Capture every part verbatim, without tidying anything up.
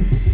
We'll be right back.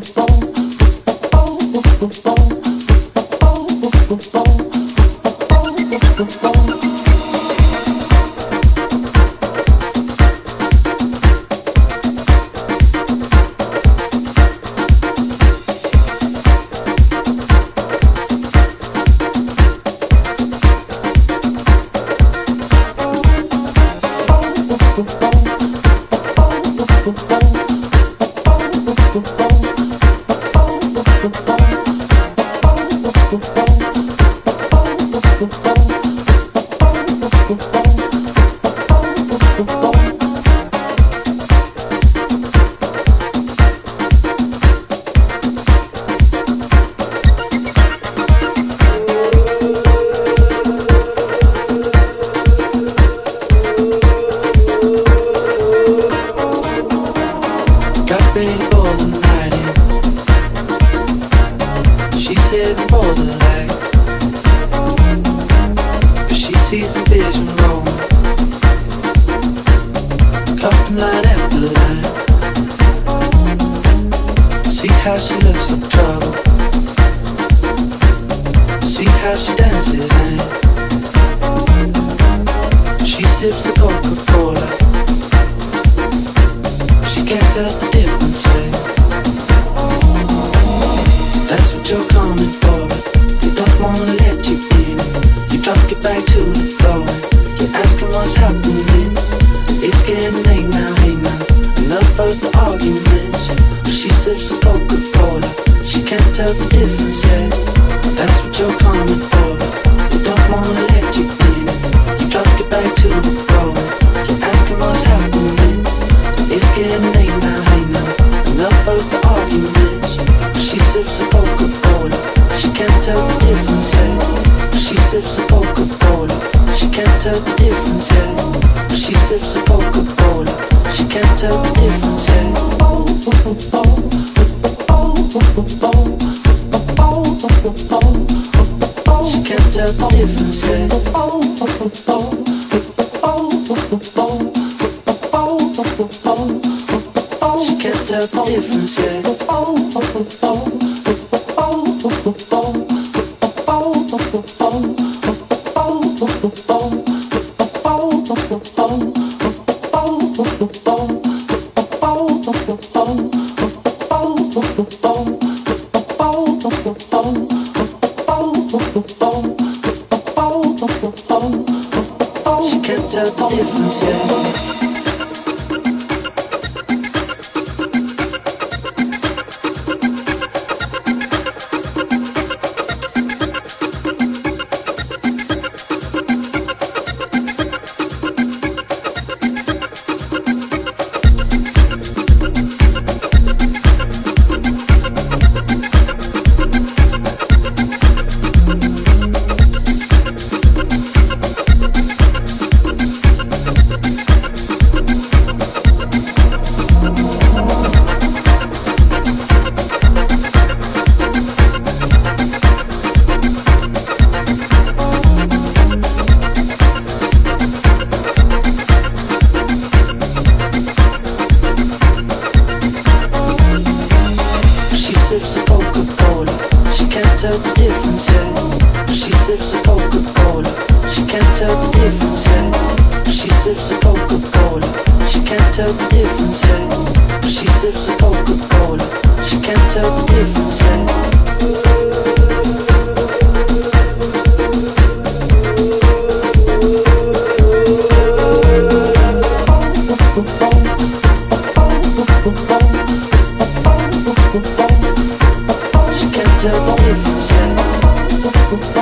She can't tell the difference, yeah.